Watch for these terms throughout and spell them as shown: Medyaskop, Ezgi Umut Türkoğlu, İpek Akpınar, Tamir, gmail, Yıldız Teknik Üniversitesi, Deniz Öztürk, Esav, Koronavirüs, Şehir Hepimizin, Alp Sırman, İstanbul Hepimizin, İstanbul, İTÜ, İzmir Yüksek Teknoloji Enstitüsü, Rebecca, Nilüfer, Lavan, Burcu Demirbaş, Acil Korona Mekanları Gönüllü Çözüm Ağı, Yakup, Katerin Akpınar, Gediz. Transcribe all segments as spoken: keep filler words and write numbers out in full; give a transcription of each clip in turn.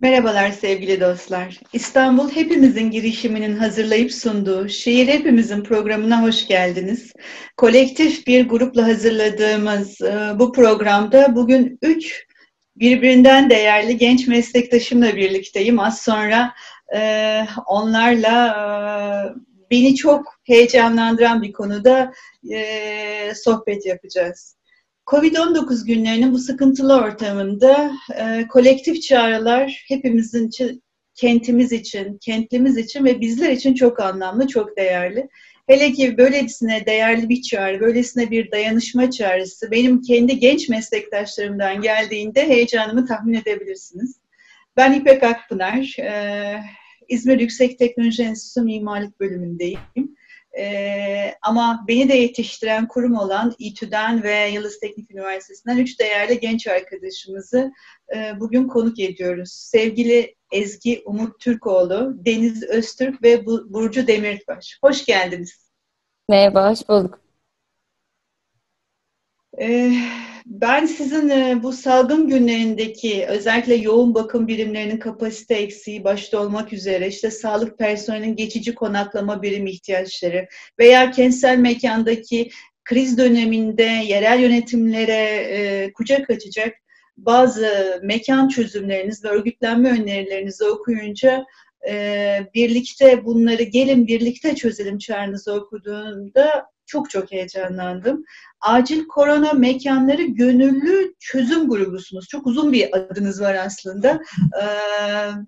Merhabalar sevgili dostlar. İstanbul Hepimizin girişiminin hazırlayıp sunduğu Şehir Hepimizin programına hoş geldiniz. Kolektif bir grupla hazırladığımız bu programda bugün üç birbirinden değerli genç meslektaşımla birlikteyim. Az sonra onlarla beni çok heyecanlandıran bir konuda sohbet yapacağız. kovid on dokuz günlerinin bu sıkıntılı ortamında e, kolektif çağrılar hepimizin için, kentimiz için, kentimiz için ve bizler için çok anlamlı, çok değerli. Hele ki böylesine değerli bir çağrı, böylesine bir dayanışma çağrısı benim kendi genç meslektaşlarımdan geldiğinde heyecanımı tahmin edebilirsiniz. Ben İpek Akpınar, e, İzmir Yüksek Teknoloji Enstitüsü Mimarlık Bölümündeyim. Ee, ama beni de yetiştiren kurum olan İTÜ'den ve Yıldız Teknik Üniversitesi'nden üç değerli genç arkadaşımızı e, bugün konuk ediyoruz. Sevgili Ezgi Umut Türkoğlu, Deniz Öztürk ve Burcu Demirbaş. Hoş geldiniz. Merhaba, hoş bulduk. Ee, ben sizin e, bu salgın günlerindeki özellikle yoğun bakım birimlerinin kapasite eksiği başta olmak üzere işte sağlık personelinin geçici konaklama birim ihtiyaçları veya kentsel mekandaki kriz döneminde yerel yönetimlere e, kucak açacak bazı mekan çözümleriniz ve örgütlenme önerilerinizi okuyunca e, birlikte bunları gelin birlikte çözelim çağrınızı okuduğumda çok çok heyecanlandım. Acil Korona Mekanları Gönüllü Çözüm Grubusunuz. Çok uzun bir adınız var aslında. Ee,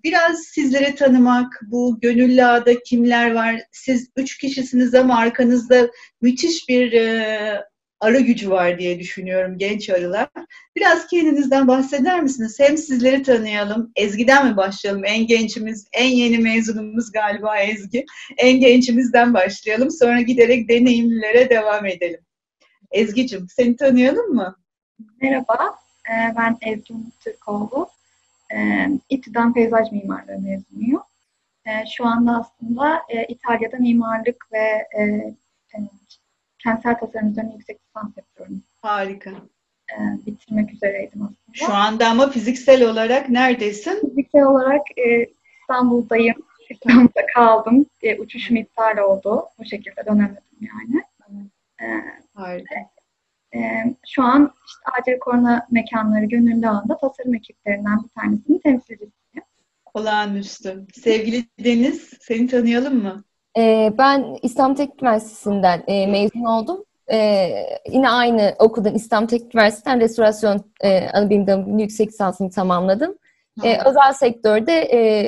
biraz sizleri tanımak, bu gönüllü ağda kimler var? Siz üç kişisiniz ama arkanızda müthiş bir e, arı gücü var diye düşünüyorum genç arılar. Biraz kendinizden bahseder misiniz? Hem sizleri tanıyalım. Ezgi'den mi başlayalım? En gençimiz, en yeni mezunumuz galiba Ezgi. En gençimizden başlayalım. Sonra giderek deneyimlilere devam edelim. Ezgi'cim seni tanıyalım mı? Merhaba, ben Ezgi Umut Türkoğlu. İTÜ'den peyzaj mimarlığı mezunuyum. Şu anda aslında İtalya'da mimarlık ve kentsel tasarım üzerine yüksek lisans yapıyorum. Harika. Ee, bitirmek üzereydim aslında. Şu anda ama fiziksel olarak neredesin? Fiziksel olarak e, İstanbul'dayım. İstanbul'da kaldım. E, uçuşum iptal oldu. Bu şekilde dönemedim yani. E, Harika. E, e, şu an işte Acil Korona Mekanları Gönüllü Ağı'nda tasarım ekiplerinden bir tanesini temsil ediyorum. Olağanüstü. Sevgili Deniz, seni tanıyalım mı? Ben İstanbul Teknik Üniversitesi'nden mezun oldum. Yine aynı okuldan İstanbul Teknik Üniversitesi'nden restorasyon anabilim dalının yüksek lisansını tamamladım. Tamam. Özel sektörde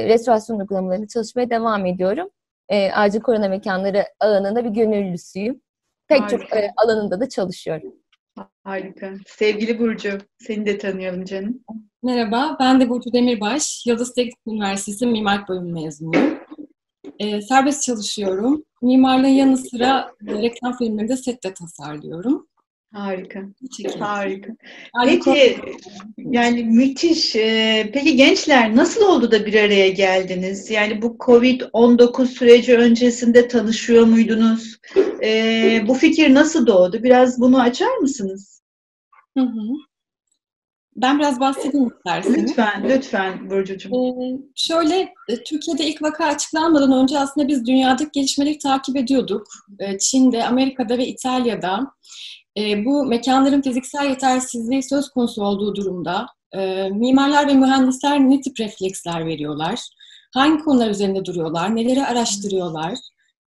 restorasyon uygulamalarında çalışmaya devam ediyorum. Acil Korona Mekanları alanında bir gönüllüsüyüm. Pek Harika. Çok alanında da çalışıyorum. Harika. Sevgili Burcu, seni de tanıyalım canım. Merhaba, ben de Burcu Demirbaş. Yıldız Teknik Üniversitesi Mimarlık Bölümü mezunuyum. E, serbest çalışıyorum. Mimarlığın yanı sıra reklam filmlerinde set de tasarlıyorum. Harika. Çekim. Harika. Peki yani müthiş. E, peki gençler nasıl oldu da bir araya geldiniz? Yani bu kovid on dokuz süreci öncesinde tanışıyor muydunuz? E, bu fikir nasıl doğdu? Biraz bunu açar mısınız? Hı hı. Ben biraz bahsedeyim isterseniz. Lütfen, lütfen Burcucuğum. Ee, şöyle, Türkiye'de ilk vaka açıklanmadan önce aslında biz dünyadaki gelişmeleri takip ediyorduk. Çin'de, Amerika'da ve İtalya'da e, bu mekanların fiziksel yetersizliği söz konusu olduğu durumda e, mimarlar ve mühendisler ne tip refleksler veriyorlar? Hangi konular üzerinde duruyorlar? Neleri araştırıyorlar?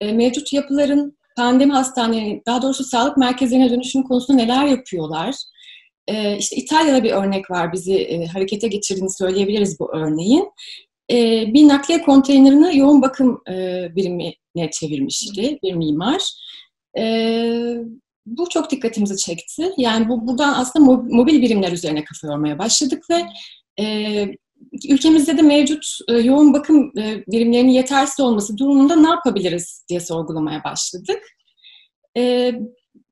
E, mevcut yapıların pandemi hastaneleri, daha doğrusu sağlık merkezlerine dönüşüm konusunda neler yapıyorlar? İşte İtalya'da bir örnek var, bizi harekete geçirdiğini söyleyebiliriz bu örneğin. Bir nakliye konteynerini yoğun bakım birimine çevirmişti bir mimar. Bu çok dikkatimizi çekti. Yani bu, buradan aslında mobil birimler üzerine kafa yormaya başladık ve ülkemizde de mevcut yoğun bakım birimlerinin yetersiz olması durumunda ne yapabiliriz diye sorgulamaya başladık.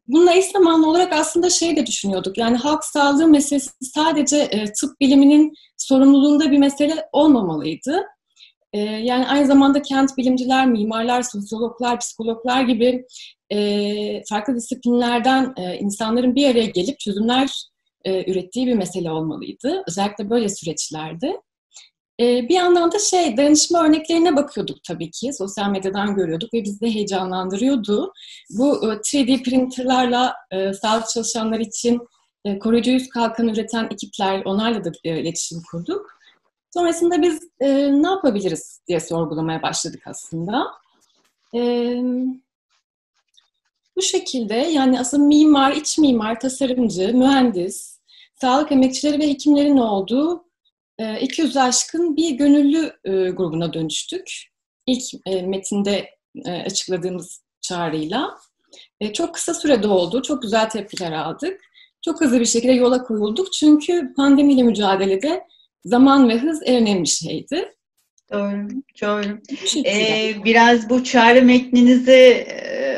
Bununla eş zamanlı olarak aslında şey de düşünüyorduk. Yani halk sağlığı meselesi sadece e, tıp biliminin sorumluluğunda bir mesele olmamalıydı. E, yani aynı zamanda kent bilimciler, mimarlar, sosyologlar, psikologlar gibi e, farklı disiplinlerden e, insanların bir araya gelip çözümler e, ürettiği bir mesele olmalıydı. Özellikle böyle süreçlerde. Bir yandan da şey, dayanışma örneklerine bakıyorduk tabii ki. Sosyal medyadan görüyorduk ve bizi de heyecanlandırıyordu. Bu üç D printerlarla sağlık çalışanlar için koruyucu yüz kalkanı üreten ekipler, onlarla da iletişim kurduk. Sonrasında biz ne yapabiliriz diye sorgulamaya başladık aslında. Bu şekilde yani aslında mimar, iç mimar, tasarımcı, mühendis, sağlık emekçileri ve hekimlerin olduğu iki yüzü aşkın bir gönüllü grubuna dönüştük. İlk metinde açıkladığımız çağrıyla. Çok kısa sürede oldu, çok güzel tepkiler aldık. Çok hızlı bir şekilde yola koyulduk çünkü pandemiyle mücadelede zaman ve hız en önemli şeydi. Doğru, doğru. Ee, biraz bu çağrı metninizi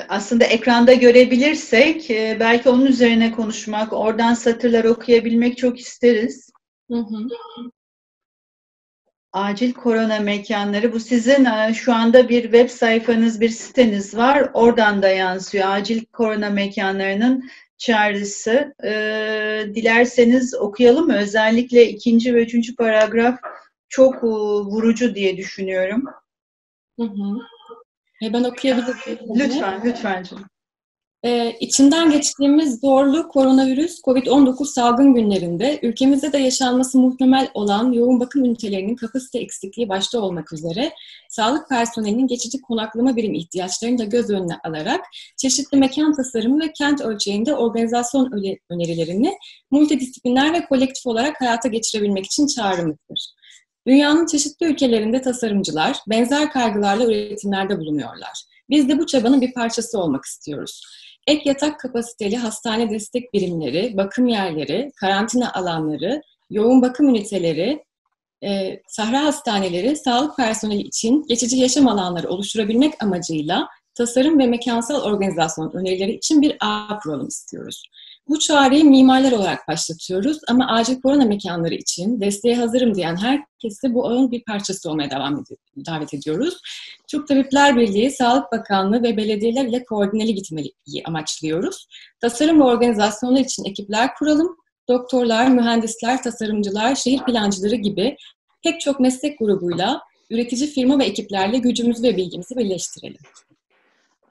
aslında ekranda görebilirsek belki onun üzerine konuşmak, oradan satırlar okuyabilmek çok isteriz. Hı hı. Acil Korona Mekanları, bu sizin şu anda bir web sayfanız, bir siteniz var. Oradan da yansıyor Acil Korona Mekanları'nın çağrısı. Ee, dilerseniz okuyalım. Özellikle ikinci ve üçüncü paragraf çok vurucu diye düşünüyorum. Hı hı. E ben okuyabilirim. Lütfen, lütfen canım. Ee, içinden geçtiğimiz zorlu koronavirüs kovid on dokuz salgın günlerinde ülkemizde de yaşanması muhtemel olan yoğun bakım ünitelerinin kapasite eksikliği başta olmak üzere sağlık personelinin geçici konaklama birim ihtiyaçlarını da göz önüne alarak çeşitli mekan tasarımı ve kent ölçeğinde organizasyon önerilerini multidisipliner ve kolektif olarak hayata geçirebilmek için çağrımızdır. Dünyanın çeşitli ülkelerinde tasarımcılar benzer kaygılarla üretimlerde bulunuyorlar. Biz de bu çabanın bir parçası olmak istiyoruz. Ek yatak kapasiteli hastane destek birimleri, bakım yerleri, karantina alanları, yoğun bakım üniteleri, e, sahra hastaneleri, sağlık personeli için geçici yaşam alanları oluşturabilmek amacıyla tasarım ve mekansal organizasyon önerileri için bir ağ kuralım istiyoruz. Bu çağrıyı mimarlar olarak başlatıyoruz ama acil korona mekanları için desteğe hazırım diyen herkesi bu ağın bir parçası olmaya devam ed- davet ediyoruz. Türk Tabipler Birliği, Sağlık Bakanlığı ve belediyeler ile koordineli gitmeyi amaçlıyoruz. Tasarım ve organizasyonlar için ekipler kuralım. Doktorlar, mühendisler, tasarımcılar, şehir plancıları gibi pek çok meslek grubuyla, üretici firma ve ekiplerle gücümüzü ve bilgimizi birleştirelim.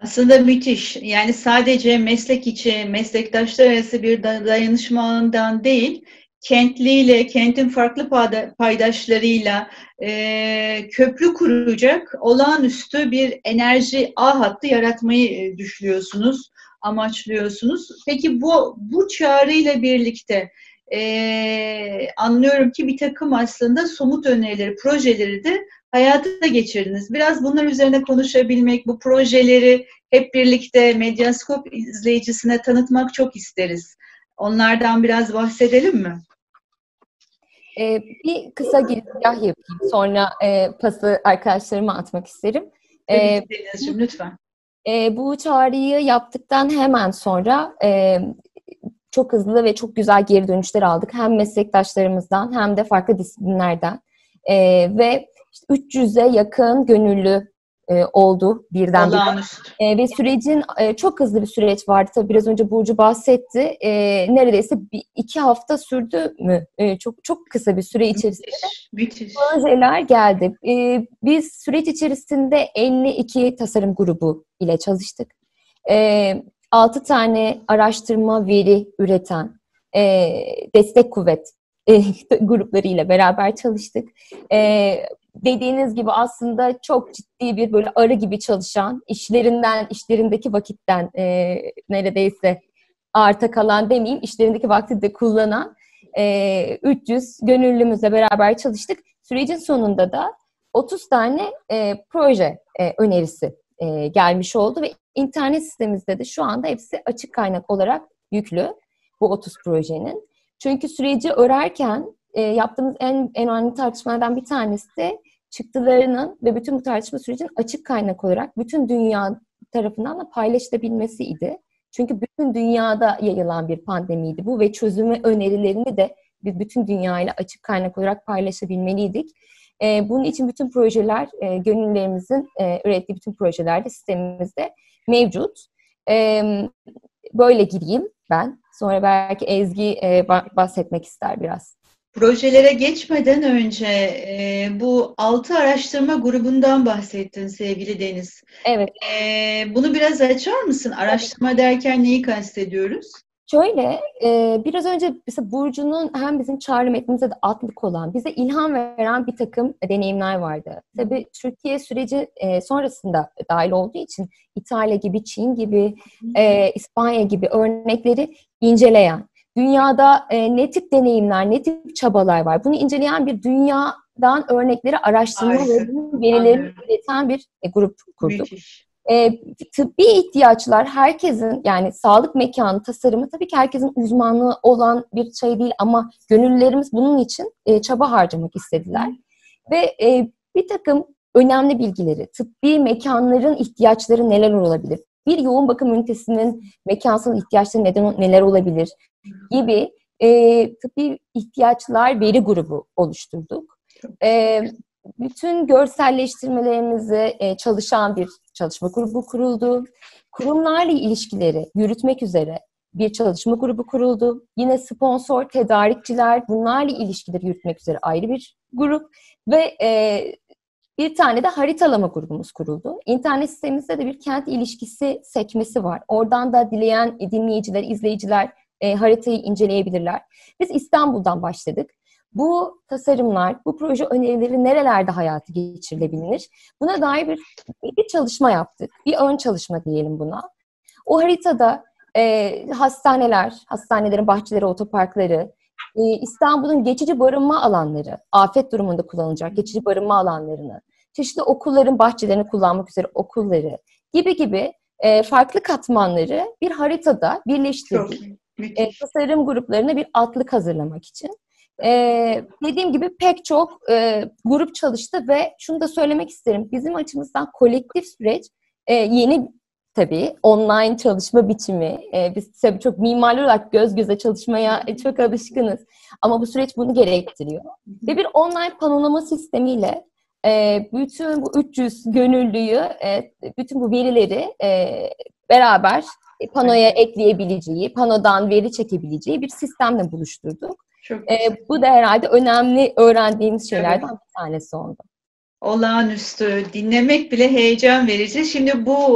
Aslında müthiş. Yani sadece meslek içi, meslektaşlar arası bir dayanışma alanından değil, kentliyle, kentin farklı paydaşlarıyla e, köprü kuracak olağanüstü bir enerji ağ hattı yaratmayı düşünüyorsunuz, amaçlıyorsunuz. Peki bu, bu çağrıyla birlikte e, anlıyorum ki bir takım aslında somut önerileri, projeleri de hayata geçirdiniz. Biraz bunlar üzerine konuşabilmek, bu projeleri hep birlikte Medyaskop izleyicisine tanıtmak çok isteriz. Onlardan biraz bahsedelim mi? Ee, bir kısa girizgah yapayım. Sonra e, pası arkadaşlarıma atmak isterim. Ee, Denizciğim, lütfen. E, bu çağrıyı yaptıktan hemen sonra e, çok hızlı ve çok güzel geri dönüşler aldık. Hem meslektaşlarımızdan hem de farklı disiplinlerden. E, ve üç yüze yakın gönüllü e, oldu birden e, ve sürecin e, çok hızlı bir süreç vardı. Tabii biraz önce Burcu bahsetti. E, neredeyse bir, iki hafta sürdü mü? E, çok çok kısa bir süre içerisinde müthiş, projeler müthiş. geldi. E, biz süreç içerisinde elli iki tasarım grubu ile çalıştık. E, altı tane araştırma veri üreten e, destek kuvvet e, grupları ile beraber çalıştık. E, Dediğiniz gibi aslında çok ciddi bir böyle arı gibi çalışan, işlerinden, işlerindeki vakitten e, neredeyse arta kalan demeyeyim, işlerindeki vakti de kullanan e, üç yüz gönüllümüzle beraber çalıştık. Sürecin sonunda da otuz tane e, proje e, önerisi e, gelmiş oldu ve internet sitemizde de şu anda hepsi açık kaynak olarak yüklü bu otuz projenin. Çünkü süreci örerken E, yaptığımız en, en önemli tartışmalardan bir tanesi de çıktılarının ve bütün bu tartışma sürecinin açık kaynak olarak bütün dünya tarafından da paylaşılabilmesiydi. Çünkü bütün dünyada yayılan bir pandemiydi bu ve çözüme önerilerini de biz bütün dünyayla açık kaynak olarak paylaşabilmeliydik. E, bunun için bütün projeler, e, gönüllerimizin e, ürettiği bütün projeler de sistemimizde mevcut. E, böyle gireyim ben. Sonra belki Ezgi e, bahsetmek ister biraz. Projelere geçmeden önce e, bu altı araştırma grubundan bahsettin sevgili Deniz. Evet. E, bunu biraz açar mısın? Araştırma derken neyi kastediyoruz? Şöyle, e, biraz önce mesela Burcu'nun hem bizim çağrı metnimize de atlık olan, bize ilham veren bir takım deneyimler vardı. Tabii Türkiye süreci e, sonrasında dahil olduğu için İtalya gibi, Çin gibi, e, İspanya gibi örnekleri inceleyen, dünyada e, ne tip deneyimler, ne tip çabalar var? Bunu inceleyen bir dünyadan örnekleri araştırma ve verileri üreten bir e, grup kurduk. E, tıbbi ihtiyaçlar herkesin, yani sağlık mekanı tasarımı tabii ki herkesin uzmanlığı olan bir şey değil ama gönüllülerimiz bunun için e, çaba harcamak istediler. Ve e, bir takım önemli bilgileri, tıbbi mekanların ihtiyaçları neler olabilir? Bir yoğun bakım ünitesinin mekansal ihtiyaçları neden, neler olabilir gibi e, tıbbi ihtiyaçlar veri grubu oluşturduk. E, bütün görselleştirmelerimizi e, çalışan bir çalışma grubu kuruldu. Kurumlarla ilişkileri yürütmek üzere bir çalışma grubu kuruldu. Yine sponsor, tedarikçiler, bunlarla ilişkileri yürütmek üzere ayrı bir grup ve e, bir tane de haritalama grubumuz kuruldu. İnternet sitemizde de bir kent ilişkisi sekmesi var. Oradan da dileyen dinleyiciler, izleyiciler e, haritayı inceleyebilirler. Biz İstanbul'dan başladık. Bu tasarımlar, bu proje önerileri nerelerde hayata geçirilebilir? Buna dair bir, bir çalışma yaptık. Bir ön çalışma diyelim buna. O haritada e, hastaneler, hastanelerin bahçeleri, otoparkları, İstanbul'un geçici barınma alanları, afet durumunda kullanılacak geçici barınma alanlarını, çeşitli okulların bahçelerini kullanmak üzere okulları gibi gibi farklı katmanları bir haritada birleştirdik. Tasarım gruplarına bir atlık hazırlamak için. Dediğim gibi pek çok grup çalıştı ve şunu da söylemek isterim. Bizim açımızdan kolektif süreç yeni tabii online çalışma biçimi. Ee, biz tabii çok mimarlı olarak göz göze çalışmaya çok alışkınız. Ama bu süreç bunu gerektiriyor. Ve bir online panolama sistemiyle e, bütün bu üç yüz gönüllüyü, e, bütün bu verileri e, beraber panoya ekleyebileceği, panodan veri çekebileceği bir sistemle buluşturduk. E, bu da herhalde önemli öğrendiğimiz şeylerden bir tanesi oldu. Olağanüstü. Dinlemek bile heyecan verici. Şimdi bu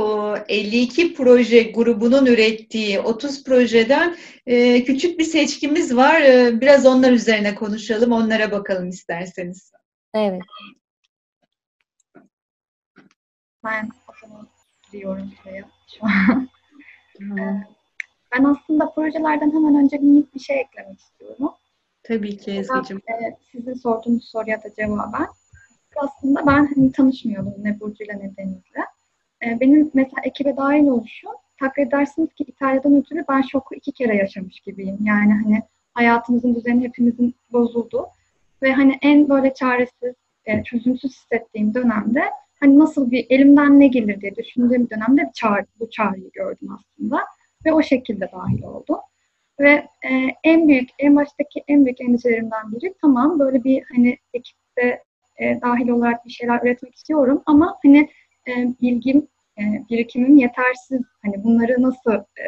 elli iki proje grubunun ürettiği otuz projeden küçük bir seçkimiz var. Biraz onlar üzerine konuşalım, onlara bakalım isterseniz. Evet. Ben o zaman giriyorum şuraya şu an. Hmm. Ben aslında projelerden hemen önce minik bir şey eklemek istiyorum. Tabii ki Ezgi'cim. Sizin sorduğunuz soruya da cevaben. Aslında ben hani tanışmıyordum ne Burcu'yla ne Deniz'le. Ee, benim mesela ekibe dahil oluşum, takdir edersiniz ki İtalya'dan ötürü ben şoku iki kere yaşamış gibiyim. Yani hani hayatımızın düzeni hepimizin bozuldu. Ve hani en böyle çaresiz, e, çözümsüz hissettiğim dönemde hani nasıl bir elimden ne gelir diye düşündüğüm dönemde bir çağrı, bu çağrıyı gördüm aslında. Ve o şekilde dahil oldum. Ve e, en büyük, en baştaki en büyük endişelerimden biri tamam böyle bir hani ekipte E, dahil olarak bir şeyler üretmek istiyorum ama hani e, bilgim, e, birikimim yetersiz. Hani bunları nasıl e,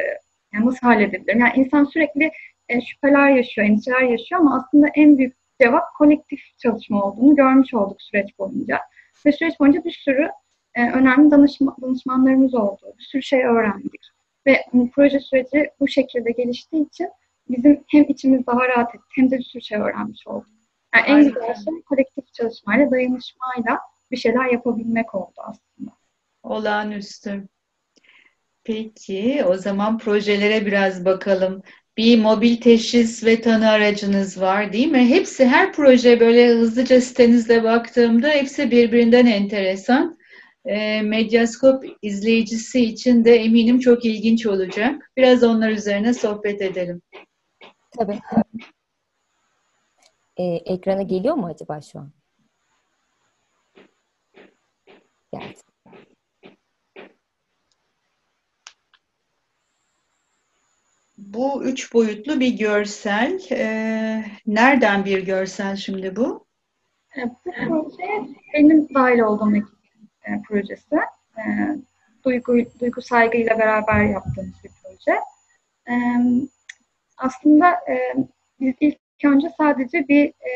yani nasıl halledebilirim? Yani insan sürekli e, şüpheler yaşıyor, endişeler yaşıyor ama aslında en büyük cevap kolektif çalışma olduğunu görmüş olduk süreç boyunca. Ve süreç boyunca bir sürü e, önemli danışma, danışmanlarımız oldu. Bir sürü şey öğrendik. Ve hani, proje süreci bu şekilde geliştiği için bizim hem içimiz daha rahat etti hem de bir sürü şey öğrenmiş olduk. Yani en güzel şey kolektif çalışmayla, dayanışmayla bir şeyler yapabilmek oldu aslında. Olağanüstü. Peki, o zaman projelere biraz bakalım. Bir mobil teşhis ve tanı aracınız var değil mi? Hepsi, her proje böyle hızlıca sitenizde baktığımda hepsi birbirinden enteresan. E, Medyaskop izleyicisi için de eminim çok ilginç olacak. Biraz onlar üzerine sohbet edelim. Tabii. Ee, ekrana geliyor mu acaba şu an? Geldi. Bu üç boyutlu bir görsel. Ee, nereden bir görsel şimdi bu? Evet, bu proje benim dahil olduğum ekip e, projesi. E, duygu, duygu saygıyla beraber yaptığımız bir proje. E, aslında e, biz ilk İlk önce sadece bir e,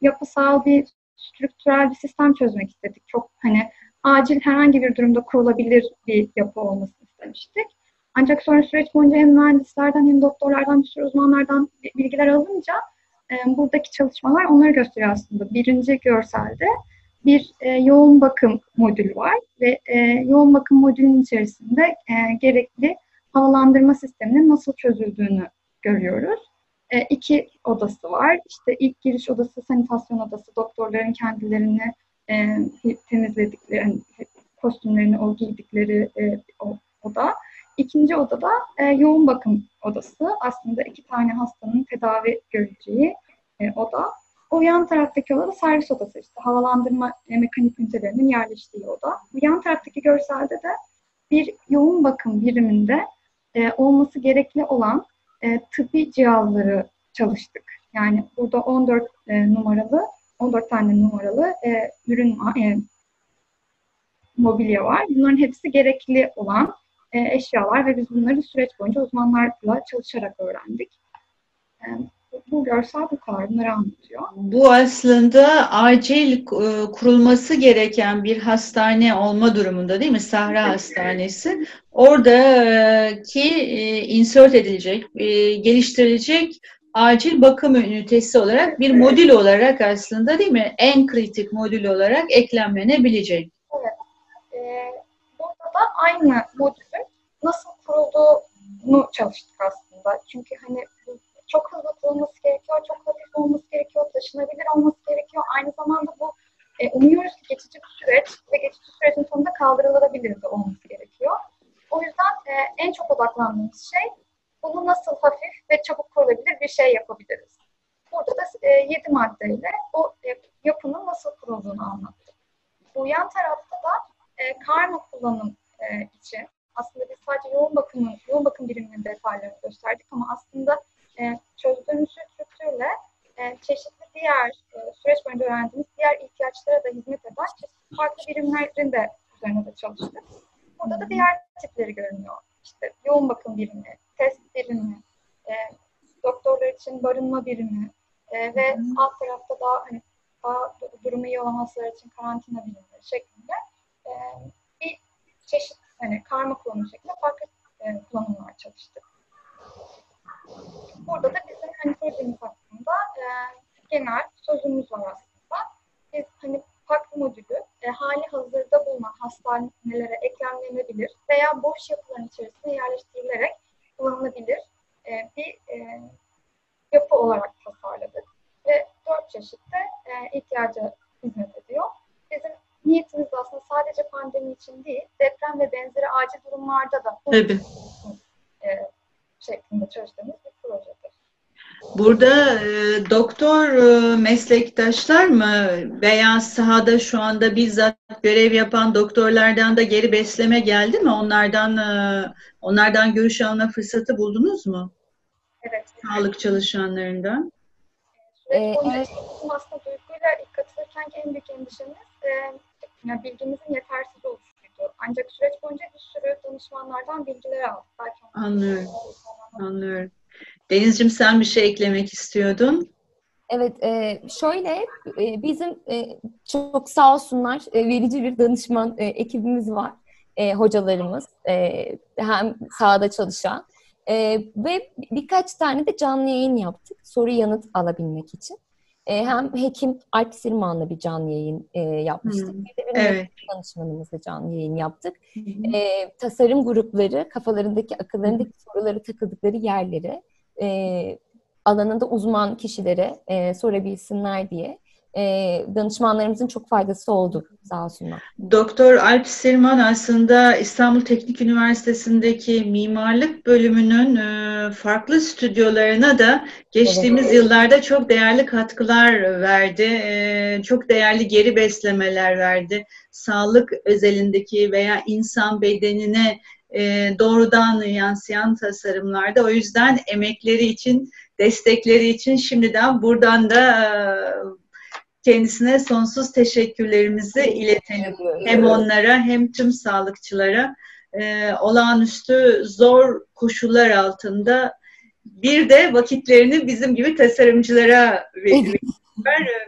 yapısal, bir strüktürel bir sistem çözmek istedik. Çok hani acil herhangi bir durumda kurulabilir bir yapı olmasını istemiştik. Ancak sonra süreç boyunca hem mühendislerden hem doktorlardan, bir sürü uzmanlardan bilgiler alınca e, buradaki çalışmalar onları gösteriyor aslında. Birinci görselde bir e, yoğun bakım modülü var ve e, yoğun bakım modülünün içerisinde e, gerekli havalandırma sisteminin nasıl çözüldüğünü görüyoruz. E, iki odası var. İşte ilk giriş odası, sanitasyon odası, doktorların kendilerini e, temizledikleri, yani kostümlerini o giydikleri e, o, oda. İkinci odada e, yoğun bakım odası. Aslında iki tane hastanın tedavi göreceği e, oda. O yan taraftaki oda da servis odası, işte havalandırma e, mekanik ünitelerinin yerleştiği oda. Bu yan taraftaki görselde de bir yoğun bakım biriminde e, olması gerekli olan E, tıbbi cihazları çalıştık. Yani burada on dört e, numaralı, on dört tane numaralı e, ürün e, mobilya var. Bunların hepsi gerekli olan e, eşyalar ve biz bunları süreç boyunca uzmanlarla çalışarak öğrendik. E, bu görsel bu kadar. Bunları anlatıyor. Bu aslında acil e, kurulması gereken bir hastane olma durumunda değil mi? Sahra evet. Hastanesi. Oradaki e, insert edilecek, e, geliştirilecek acil bakım ünitesi olarak bir evet. modül olarak aslında değil mi? En kritik modül olarak eklemlenebilecek. Evet. E, burada da aynı modülün nasıl kurulduğunu çalıştık aslında. Çünkü hani çok hızlı olması gerekiyor, çok hafif olması gerekiyor, taşınabilir olması gerekiyor. Aynı zamanda bu e, umuyoruz ki geçici bir süreç ve geçici sürecin sonunda kaldırılabilir de olması gerekiyor. O yüzden e, en çok odaklandığımız şey bunu nasıl hafif ve çabuk kurulabilir bir şey yapabiliriz. Burada da e, yedi maddeyle o e, yapının nasıl kurulduğunu anlattık. Bu yan tarafta da e, karma kullanım e, için aslında biz sadece yoğun bakımın, yoğun bakım biriminin detaylarını gösterdik ama aslında E, çözdüğümüz strüktürle e, çeşitli diğer e, süreç boyunca öğrendiğimiz diğer ihtiyaçlara da hizmet eden çeşitli farklı birimlerin de üzerine de çalıştık. Burada da diğer tipleri görünüyor. İşte yoğun bakım birimi, test birimi, e, doktorlar için barınma birimi e, ve hmm. alt tarafta daha, hani, daha durumu iyi olan hastalar için karantina birimi şeklinde e, bir çeşit hani, karma kullanım şeklinde farklı e, kullanımlar çalıştık. Burada da bizim hani projemiz hakkında e, genel sözümüz var aslında. Biz hani P A K modülü e, hali hazırda bulunan hastanelere eklemlenebilir veya boş yapıların içerisine yerleştirilerek kullanılabilir e, bir e, yapı olarak tasarladık. Ve dört çeşitte e, ihtiyaca hizmet ediyor. Bizim niyetimiz aslında sadece pandemi için değil, deprem ve benzeri acil durumlarda da evet. e, şeklinde çalıştığımız bir projedir. Burada e, doktor e, meslektaşlar mı veya sahada şu anda bizzat görev yapan doktorlardan da geri besleme geldi mi? Onlardan e, onlardan görüş alma fırsatı buldunuz mu? Evet. Sağlık çalışanlarından. Ee, evet. Aslında duyguyla ilk katılırkenki en büyük endişemiz e, yani bilgimizin yetersiz oluşu. Ancak süreç boyunca bir sürü danışmanlardan bilgiler aldık. Belki anlıyorum. Anlıyorum. Denizciğim sen bir şey eklemek istiyordun. Evet, şöyle bizim çok sağ olsunlar verici bir danışman ekibimiz var. Hocalarımız hem sahada çalışan ve birkaç tane de canlı yayın yaptık soru yanıt alabilmek için. Hem hekim Alp Sırman'la bir canlı yayın e, yapmıştık. Hmm. Bir de bir evet. danışmanımızla canlı yayın yaptık. Hmm. E, tasarım grupları, kafalarındaki, akıllarındaki hmm. soruları takıldıkları yerlere, e, alanında uzman kişilere e, sorabilsinler diye e, danışmanlarımızın çok faydası oldu sağ olsunlar. Doktor Alp Sırman aslında İstanbul Teknik Üniversitesi'ndeki mimarlık bölümünün e, farklı stüdyolarına da geçtiğimiz evet. yıllarda çok değerli katkılar verdi. Çok değerli geri beslemeler verdi. Sağlık özelindeki veya insan bedenine doğrudan yansıyan tasarımlarda. O yüzden emekleri için, destekleri için şimdiden buradan da kendisine sonsuz teşekkürlerimizi iletelim. Hem onlara hem tüm sağlıkçılara. Ee, olağanüstü zor koşullar altında bir de vakitlerini bizim gibi tasarımcılara veriyor.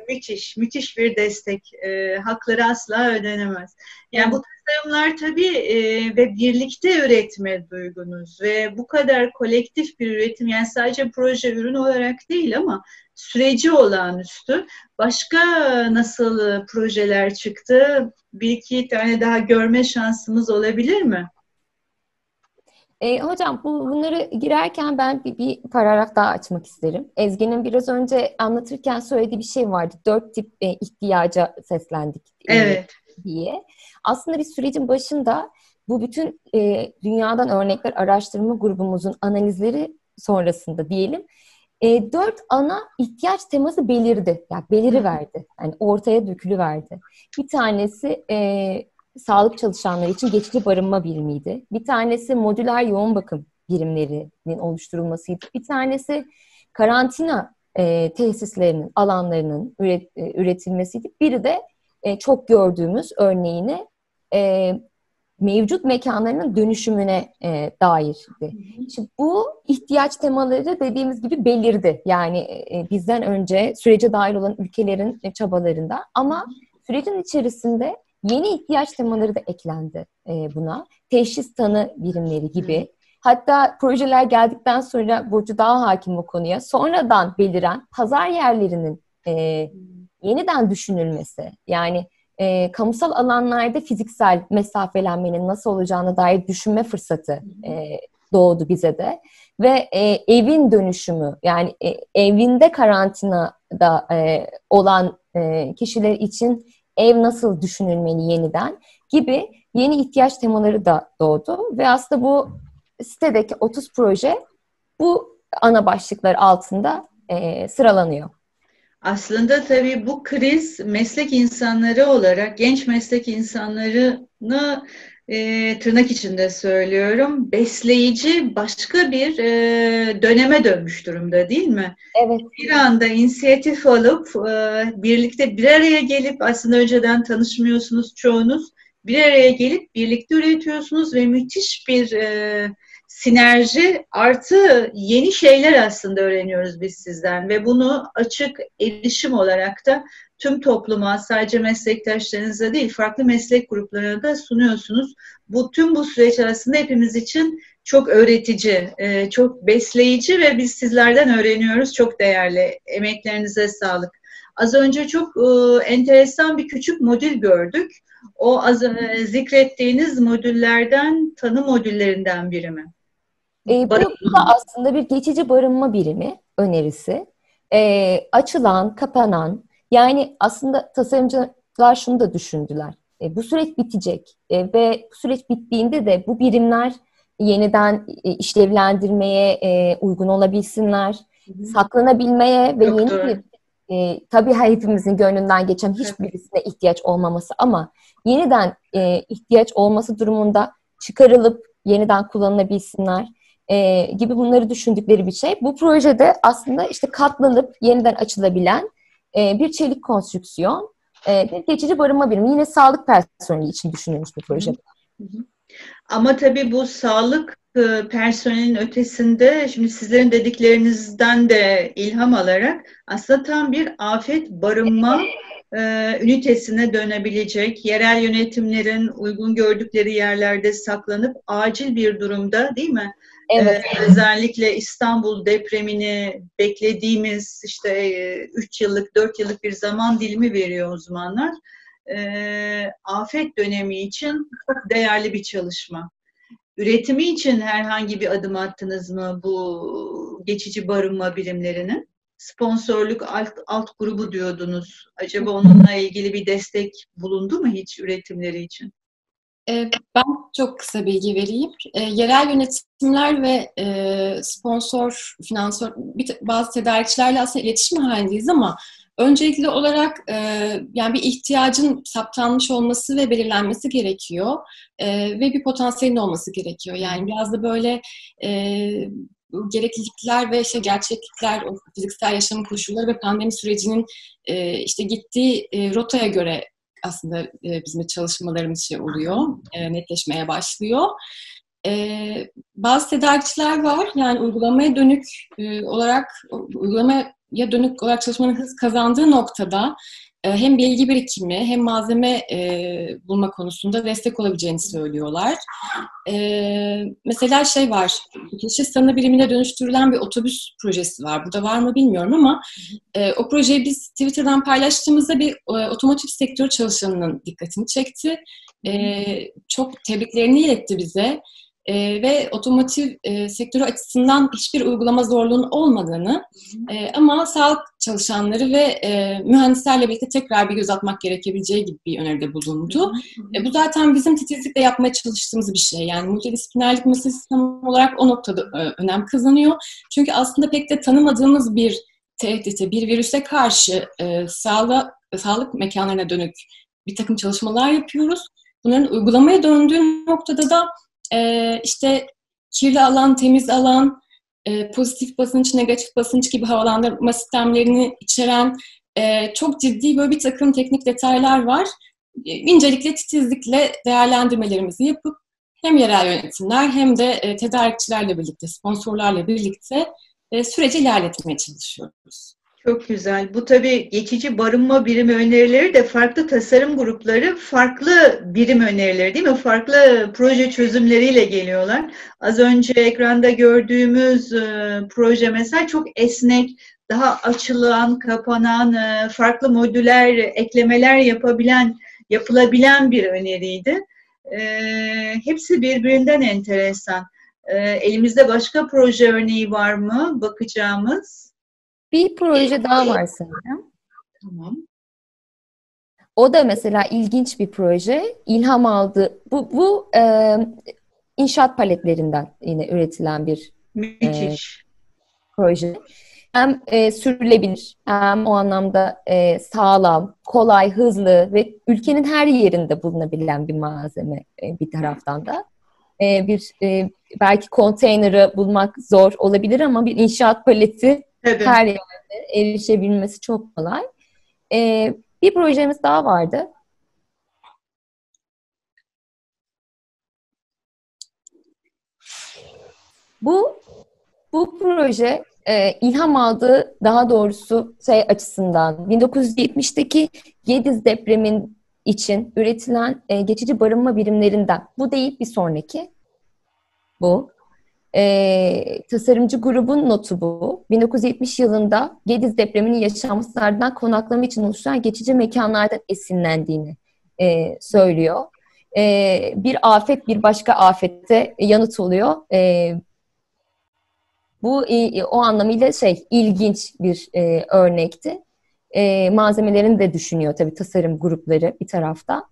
müthiş, müthiş bir destek. E, hakları asla ödenemez. Yani bu tasarımlar tabii e, ve birlikte üretme duygunuz ve bu kadar kolektif bir üretim, yani sadece proje ürün olarak değil ama süreci olağanüstü. Başka nasıl projeler çıktı? Bir iki tane daha görme şansımız olabilir mi? E, hocam bu, bunları girerken ben bir, bir paragraf daha açmak isterim. Ezgi'nin biraz önce anlatırken söylediği bir şey vardı. Dört tip e, ihtiyaca seslendik evet. e, diye. Aslında bir sürecin başında bu bütün e, dünyadan örnekler araştırma grubumuzun analizleri sonrasında diyelim. E, dört ana ihtiyaç teması belirdi. Yani beliriverdi. Yani ortaya dökülüverdi. Bir tanesi... E, sağlık çalışanları için geçici barınma birimiydi. Bir tanesi modüler yoğun bakım birimlerinin oluşturulmasıydı. Bir tanesi karantina e, tesislerinin, alanlarının üret, e, üretilmesiydi. Biri de e, çok gördüğümüz örneğine e, mevcut mekanlarının dönüşümüne e, dairdi. Şimdi bu ihtiyaç temaları dediğimiz gibi belirdi. Yani e, bizden önce sürece dahil olan ülkelerin e, çabalarında ama sürecin içerisinde yeni ihtiyaç temaları da eklendi buna. Teşhis tanı birimleri gibi. Hatta projeler geldikten sonra Burcu daha hakim bu konuya. Sonradan beliren pazar yerlerinin yeniden düşünülmesi. Yani kamusal alanlarda fiziksel mesafelenmenin nasıl olacağına dair düşünme fırsatı doğdu bize de. Ve evin dönüşümü, yani evinde karantinada olan kişiler için ev nasıl düşünülmeli yeniden gibi yeni ihtiyaç temaları da doğdu. Ve aslında bu sitedeki otuz proje bu ana başlıklar altında e, sıralanıyor. Aslında tabii bu kriz meslek insanları olarak, genç meslek insanlarını e, tırnak içinde söylüyorum, besleyici başka bir e, döneme dönmüş durumda değil mi? Evet. Bir anda inisiyatif alıp e, birlikte bir araya gelip, aslında önceden tanışmıyorsunuz çoğunuz, bir araya gelip birlikte üretiyorsunuz ve müthiş bir e, sinerji artı yeni şeyler aslında öğreniyoruz biz sizden ve bunu açık erişim olarak da tüm topluma, sadece meslektaşlarınıza değil farklı meslek gruplarına da sunuyorsunuz. Bu tüm bu süreç aslında hepimiz için çok öğretici, çok besleyici ve biz sizlerden öğreniyoruz. Çok değerli. Emeklerinize sağlık. Az önce çok enteresan bir küçük modül gördük. O az zikrettiğiniz modüllerden, tanı modüllerinden biri mi? E, bu da aslında bir geçici barınma birimi önerisi. E, açılan, kapanan, yani aslında tasarımcılar şunu da düşündüler. E, bu süreç bitecek e, ve bu süreç bittiğinde de bu birimler yeniden e, işlevlendirmeye e, uygun olabilsinler, Hı-hı. saklanabilmeye ve Çok yeni doğru. bir e, tabii hepimizin gönlünden geçen hiçbirisine ihtiyaç olmaması ama yeniden e, ihtiyaç olması durumunda çıkarılıp yeniden kullanılabilsinler. E, gibi bunları düşündükleri bir şey. Bu projede aslında işte katlanıp yeniden açılabilen e, bir çelik konstrüksiyon, e, bir geçici barınma birimi. Yine sağlık personeli için düşünülmüş bir proje. Hı hı. Ama tabii bu sağlık e, personelinin ötesinde, şimdi sizlerin dediklerinizden de ilham alarak aslında tam bir afet barınma e, ünitesine dönebilecek, yerel yönetimlerin uygun gördükleri yerlerde saklanıp acil bir durumda değil mi? Evet. Ee, özellikle İstanbul depremini beklediğimiz işte üç yıllık, dört yıllık bir zaman dilimi veriyor uzmanlar. Ee, afet dönemi için çok değerli bir çalışma. Üretimi için herhangi bir adım attınız mı bu geçici barınma birimlerinin? Sponsorluk alt, alt grubu diyordunuz. Acaba onunla ilgili bir destek bulundu mu hiç üretimleri için? Ben çok kısa bilgi vereyim. E, yerel yönetimler ve e, sponsor, finansör, bir, bazı tedarikçilerle aslında iletişim halindeyiz ama öncelikli olarak e, yani bir ihtiyacın saptanmış olması ve belirlenmesi gerekiyor e, ve bir potansiyelin olması gerekiyor. Yani biraz da böyle e, gereklilikler ve işte gerçeklikler, o fiziksel yaşam koşulları ve pandemi sürecinin e, işte gittiği e, rotaya göre aslında bizim çalışmalarımız şey oluyor, netleşmeye başlıyor. Ee, bazı tedarikçiler var. Yani uygulamaya dönük e, olarak uygulamaya dönük olarak çalışmanın hız kazandığı noktada e, hem bilgi birikimi hem malzeme e, bulma konusunda destek olabileceğini söylüyorlar. E, mesela şey var, yeşil sanayi birimine dönüştürülen bir otobüs projesi var. Burada var mı bilmiyorum ama e, o projeyi biz Twitter'dan paylaştığımızda bir e, otomotiv sektörü çalışanının dikkatini çekti. E, çok tebriklerini iletti bize. Ee, ve otomotiv e, sektörü açısından hiçbir uygulama zorluğunun olmadığını e, ama sağlık çalışanları ve e, mühendislerle birlikte tekrar bir göz atmak gerekebileceği gibi bir öneride bulundu. E, bu zaten bizim titizlikle yapmaya çalıştığımız bir şey. Yani multidisiplinerlik meselesi tam olarak o noktada e, önem kazanıyor. Çünkü aslında pek de tanımadığımız bir tehdite, bir virüse karşı e, sağla, sağlık mekanlarına dönük bir takım çalışmalar yapıyoruz. Bunların uygulamaya döndüğü noktada da Ee, işte kirli alan, temiz alan, e, pozitif basınç, negatif basınç gibi havalandırma sistemlerini içeren e, çok ciddi böyle bir takım teknik detaylar var. E, incelikle, titizlikle değerlendirmelerimizi yapıp hem yerel yönetimler hem de e, tedarikçilerle birlikte, sponsorlarla birlikte e, süreci ilerletmeye çalışıyoruz. Çok güzel. Bu tabii geçici barınma birimi önerileri de farklı tasarım grupları, farklı birim önerileri değil mi? Farklı proje çözümleriyle geliyorlar. Az önce ekranda gördüğümüz e, proje mesela çok esnek, daha açılan, kapanan, e, farklı modüler, eklemeler yapabilen, yapılabilen bir öneriydi. E, hepsi birbirinden enteresan. E, elimizde başka proje örneği var mı bakacağımız? Bir proje daha var sanırım. Tamam. O da mesela ilginç bir proje. İlham aldı. Bu, bu e, inşaat paletlerinden yine üretilen bir e, proje. Hem e, sürülebilir, hem o anlamda e, sağlam, kolay, hızlı ve ülkenin her yerinde bulunabilen bir malzeme e, bir taraftan da. E, bir e, belki konteyneri bulmak zor olabilir ama bir inşaat paleti evet. Her yerde erişebilmesi çok kolay. Ee, bir projemiz daha vardı. Bu bu proje e, ilham aldığı, daha doğrusu şey açısından bin dokuz yüz yetmişteki Gediz depremin için üretilen e, geçici barınma birimlerinden. Bu değil, bir sonraki. Bu. E, tasarımcı grubun notu bu. bin dokuz yüz yetmiş yılında Gediz depreminin yaşanmışlardan konaklama için oluşan geçici mekanlardan esinlendiğini e, söylüyor. E, bir afet bir başka afette yanıt oluyor. E, bu e, o anlamıyla şey ilginç bir e, örnekti. E, malzemelerini de düşünüyor tabii tasarım grupları bir tarafta.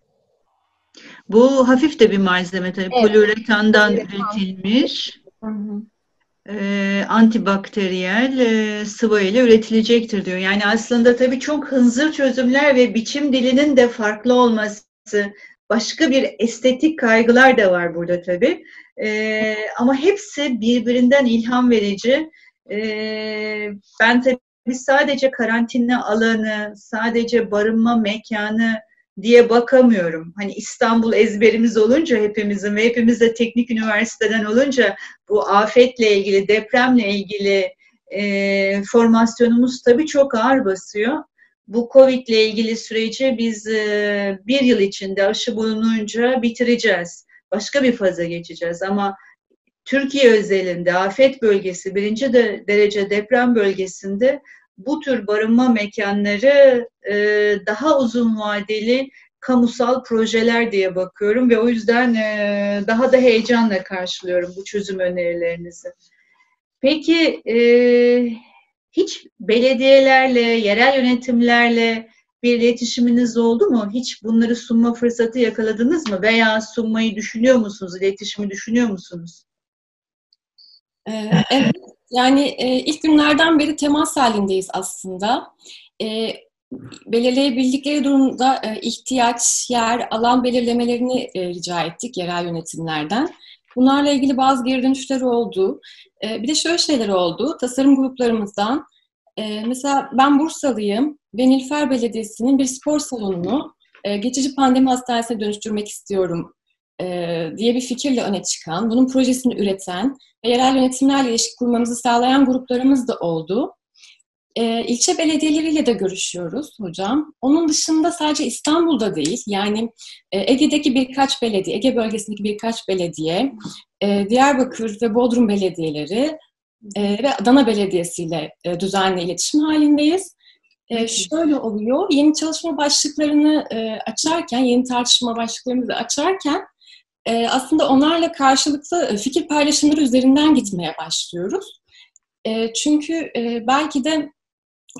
Bu hafif de bir malzeme tabii. Evet. Poliüretandan evet. Üretilmiş. E, antibakteriyel e, sıvı ile üretilecektir diyor. Yani aslında tabii çok hınzır çözümler ve biçim dilinin de farklı olması, başka bir estetik kaygılar da var burada tabii. E, ama hepsi birbirinden ilham verici. E, ben tabii sadece karantina alanı, sadece barınma mekanı diye bakamıyorum. Hani İstanbul ezberimiz olunca hepimizin ve hepimiz de teknik üniversiteden olunca bu afetle ilgili, depremle ilgili e, formasyonumuz tabii çok ağır basıyor. Bu Covid ile ilgili süreci biz e, bir yıl içinde aşı bulununca bitireceğiz. Başka bir faza geçeceğiz ama Türkiye özelinde afet bölgesi, birinci de, derece deprem bölgesinde bu tür barınma mekanları e, daha uzun vadeli kamusal projeler diye bakıyorum ve o yüzden e, daha da heyecanla karşılıyorum bu çözüm önerilerinizi. Peki e, hiç belediyelerle, yerel yönetimlerle bir iletişiminiz oldu mu? Hiç bunları sunma fırsatı yakaladınız mı? Veya sunmayı düşünüyor musunuz? İletişimi düşünüyor musunuz? Evet. Yani e, ilk günlerden beri temas halindeyiz aslında. E, belirleyebildikleri durumda e, ihtiyaç, yer, alan belirlemelerini e, rica ettik yerel yönetimlerden. Bunlarla ilgili bazı geri dönüşler oldu. E, bir de şöyle şeyler oldu. Tasarım gruplarımızdan, e, mesela ben Bursalıyım ve Nilüfer Belediyesi'nin bir spor salonunu e, geçici pandemi hastanesine dönüştürmek istiyorum diye bir fikirle öne çıkan, bunun projesini üreten ve yerel yönetimlerle ilişki kurmamızı sağlayan gruplarımız da oldu. İlçe belediyeleriyle de görüşüyoruz hocam. Onun dışında sadece İstanbul'da değil, yani Ege'deki birkaç belediye, Ege bölgesindeki birkaç belediye, Diyarbakır ve Bodrum belediyeleri ve Adana Belediyesi ile düzenli iletişim halindeyiz. Ee, şöyle oluyor, yeni çalışma başlıklarını e, açarken, yeni tartışma başlıklarımızı açarken e, aslında onlarla karşılıklı fikir paylaşımları üzerinden gitmeye başlıyoruz. E, çünkü e, belki de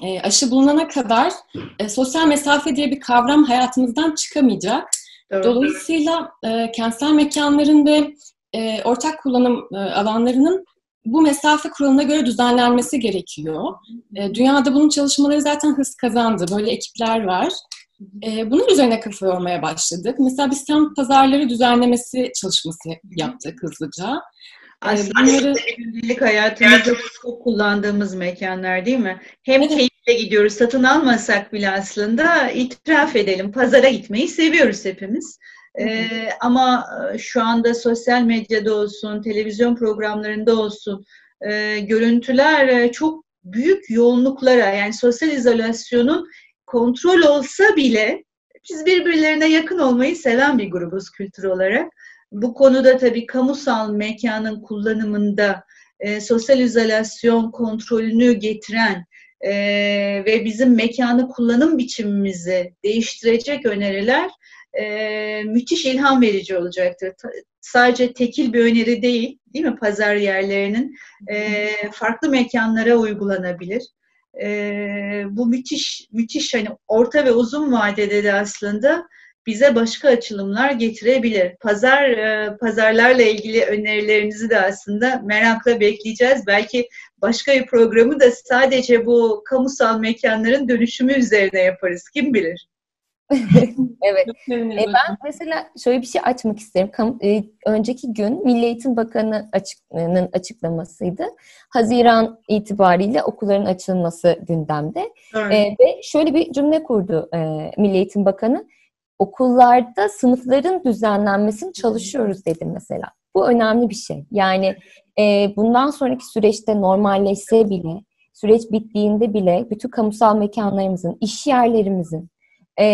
e, aşı bulunana kadar e, sosyal mesafe diye bir kavram hayatımızdan çıkamayacak. Evet. Dolayısıyla e, kentsel mekanların ve e, ortak kullanım e, alanlarının bu mesafe kuralına göre düzenlenmesi gerekiyor. E, dünyada bunun çalışmaları zaten hız kazandı. Böyle ekipler var. E, bunun üzerine kafa yormaya başladık. Mesela biz semt pazarları düzenlemesi çalışması yaptık hızlıca. Aslında bunları gündelik hayatımızda çok kullandığımız mekanlar değil mi? Hem evet. Keyifle gidiyoruz. Satın almasak bile aslında itiraf edelim. Pazara gitmeyi seviyoruz hepimiz. Ee, ama şu anda sosyal medyada olsun, televizyon programlarında olsun e, görüntüler çok büyük yoğunluklara, yani sosyal izolasyonun kontrol olsa bile biz birbirlerine yakın olmayı seven bir grubuz kültür olarak. Bu konuda tabii kamusal mekanın kullanımında e, sosyal izolasyon kontrolünü getiren e, ve bizim mekanı kullanım biçimimizi değiştirecek öneriler Ee, müthiş ilham verici olacaktır. Ta, sadece tekil bir öneri değil, değil mi? Pazar yerlerinin e, farklı mekanlara uygulanabilir. E, bu müthiş, müthiş hani orta ve uzun vadede de aslında bize başka açılımlar getirebilir. Pazar e, pazarlarla ilgili önerilerinizi de aslında merakla bekleyeceğiz. Belki başka bir programı da sadece bu kamusal mekanların dönüşümü üzerine yaparız. Kim bilir? Evet. E ben mesela şöyle bir şey açmak isterim. Kam- e, önceki gün Milli Eğitim Bakanı'nın açık- açıklamasıydı. Haziran itibariyle okulların açılması gündemde. Evet. E, ve şöyle bir cümle kurdu e, Milli Eğitim Bakanı. Okullarda sınıfların düzenlenmesini çalışıyoruz dedi mesela. Bu önemli bir şey. Yani e, bundan sonraki süreçte normalleşse bile, süreç bittiğinde bile bütün kamusal mekanlarımızın, iş yerlerimizin, E,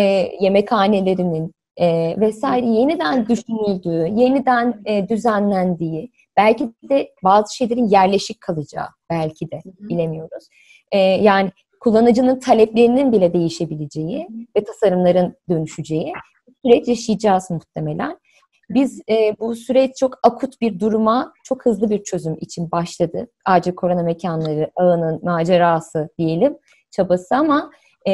yemekhanelerinin e, vesaire yeniden düşünüldüğü, yeniden e, düzenlendiği, belki de bazı şeylerin yerleşik kalacağı, belki de bilemiyoruz. E, yani kullanıcının taleplerinin bile değişebileceği ve tasarımların dönüşeceği süreç yaşayacağız muhtemelen. Biz e, bu süreç çok akut bir duruma, çok hızlı bir çözüm için başladı. Acil Korona Mekanları Ağı'nın macerası diyelim, çabası ama E,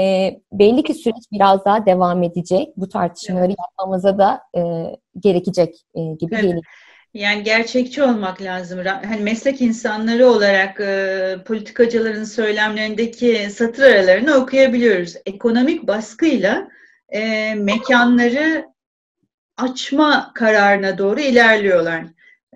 belli ki süreç biraz daha devam edecek. Bu tartışmaları evet. yapmamıza da e, gerekecek e, gibi evet. geliyor. Yani gerçekçi olmak lazım. Hani meslek insanları olarak e, politikacıların söylemlerindeki satır aralarını okuyabiliyoruz. Ekonomik baskıyla e, mekanları açma kararına doğru ilerliyorlar.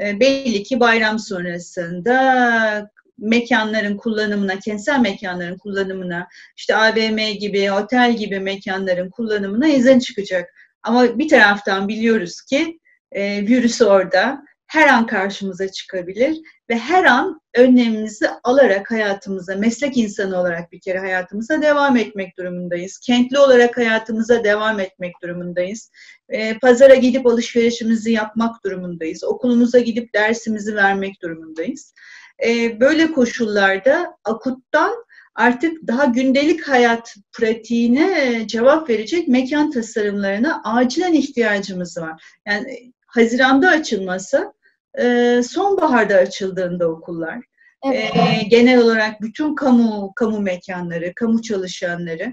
E, belli ki bayram sonrasında mekanların kullanımına, kentsel mekanların kullanımına, işte A V M gibi, otel gibi mekanların kullanımına izin çıkacak. Ama bir taraftan biliyoruz ki e, virüs orada, her an karşımıza çıkabilir ve her an önlemimizi alarak hayatımıza, meslek insanı olarak bir kere hayatımıza devam etmek durumundayız. Kentli olarak hayatımıza devam etmek durumundayız. E, pazara gidip alışverişimizi yapmak durumundayız. Okulumuza gidip dersimizi vermek durumundayız. Böyle koşullarda akuttan artık daha gündelik hayat pratiğine cevap verecek mekan tasarımlarına acilen ihtiyacımız var. Yani Haziran'da açılması, sonbaharda açıldığında okullar, evet. genel olarak bütün kamu kamu mekanları, kamu çalışanları,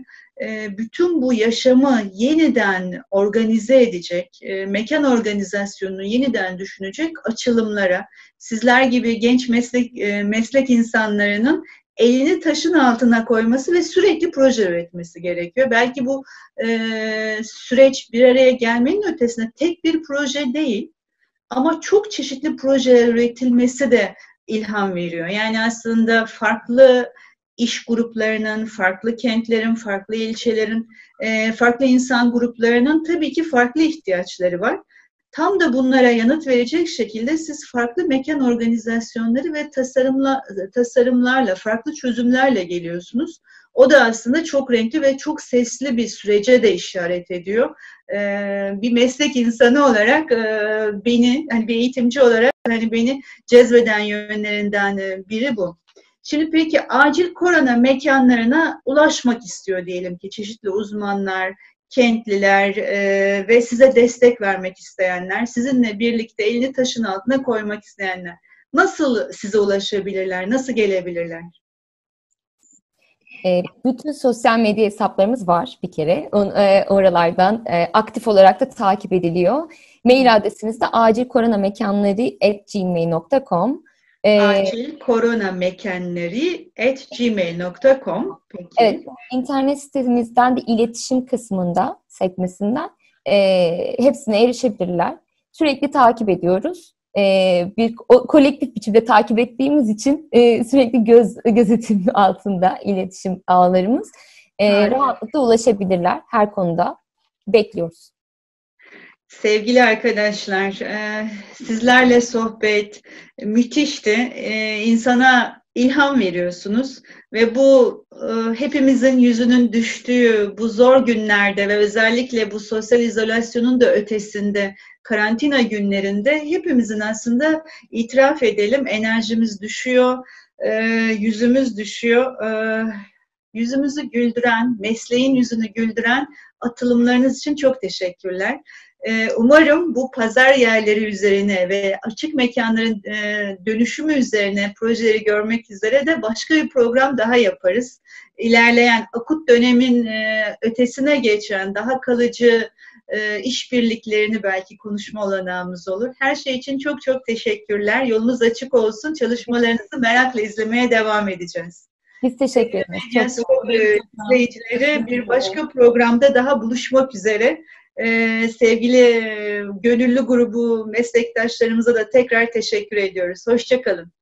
bütün bu yaşamı yeniden organize edecek, mekan organizasyonunu yeniden düşünecek açılımlara, sizler gibi genç meslek meslek insanlarının elini taşın altına koyması ve sürekli proje üretmesi gerekiyor. Belki bu süreç bir araya gelmenin ötesinde tek bir proje değil ama çok çeşitli projeler üretilmesi de ilham veriyor. Yani aslında farklı iş gruplarının, farklı kentlerin, farklı ilçelerin, farklı insan gruplarının tabii ki farklı ihtiyaçları var. Tam da bunlara yanıt verecek şekilde siz farklı mekan organizasyonları ve tasarımla, tasarımlarla, farklı çözümlerle geliyorsunuz. O da aslında çok renkli ve çok sesli bir sürece de işaret ediyor. Ee, bir meslek insanı olarak e, beni, hani bir eğitimci olarak hani beni cezbeden yönlerinden biri bu. Şimdi peki acil korona mekanlarına ulaşmak istiyor diyelim ki çeşitli uzmanlar, kentliler e, ve size destek vermek isteyenler, sizinle birlikte elini taşın altına koymak isteyenler. Nasıl size ulaşabilirler, nasıl gelebilirler? E, bütün sosyal medya hesaplarımız var bir kere. O, e, oralardan e, aktif olarak da takip ediliyor. Mail adresimiz de acil korona mekanları at gmail nokta com. Ee, Acil korona mekanları at gmail nokta com. Evet, internet sitemizden de iletişim kısmında, sekmesinden e, hepsine erişebilirler. Sürekli takip ediyoruz. E, bir o, kolektif biçimde takip ettiğimiz için e, sürekli göz gözetim altında iletişim ağlarımız. E, rahatlıkla ulaşabilirler her konuda. Bekliyoruz. Sevgili arkadaşlar, sizlerle sohbet müthişti. İnsana ilham veriyorsunuz ve bu hepimizin yüzünün düştüğü bu zor günlerde ve özellikle bu sosyal izolasyonun da ötesinde, karantina günlerinde hepimizin aslında itiraf edelim, enerjimiz düşüyor, yüzümüz düşüyor. Yüzümüzü güldüren, mesleğin yüzünü güldüren atılımlarınız için çok teşekkürler. Umarım bu pazar yerleri üzerine ve açık mekanların dönüşümü üzerine projeleri görmek üzere de başka bir program daha yaparız. İlerleyen akut dönemin ötesine geçen daha kalıcı işbirliklerini belki konuşma olanağımız olur. Her şey için çok çok teşekkürler. Yolunuz açık olsun. Çalışmalarınızı merakla izlemeye devam edeceğiz. Biz teşekkür ederiz. İzleyicileri bir başka programda daha buluşmak üzere. Ee, sevgili gönüllü grubu meslektaşlarımıza da tekrar teşekkür ediyoruz. Hoşça kalın.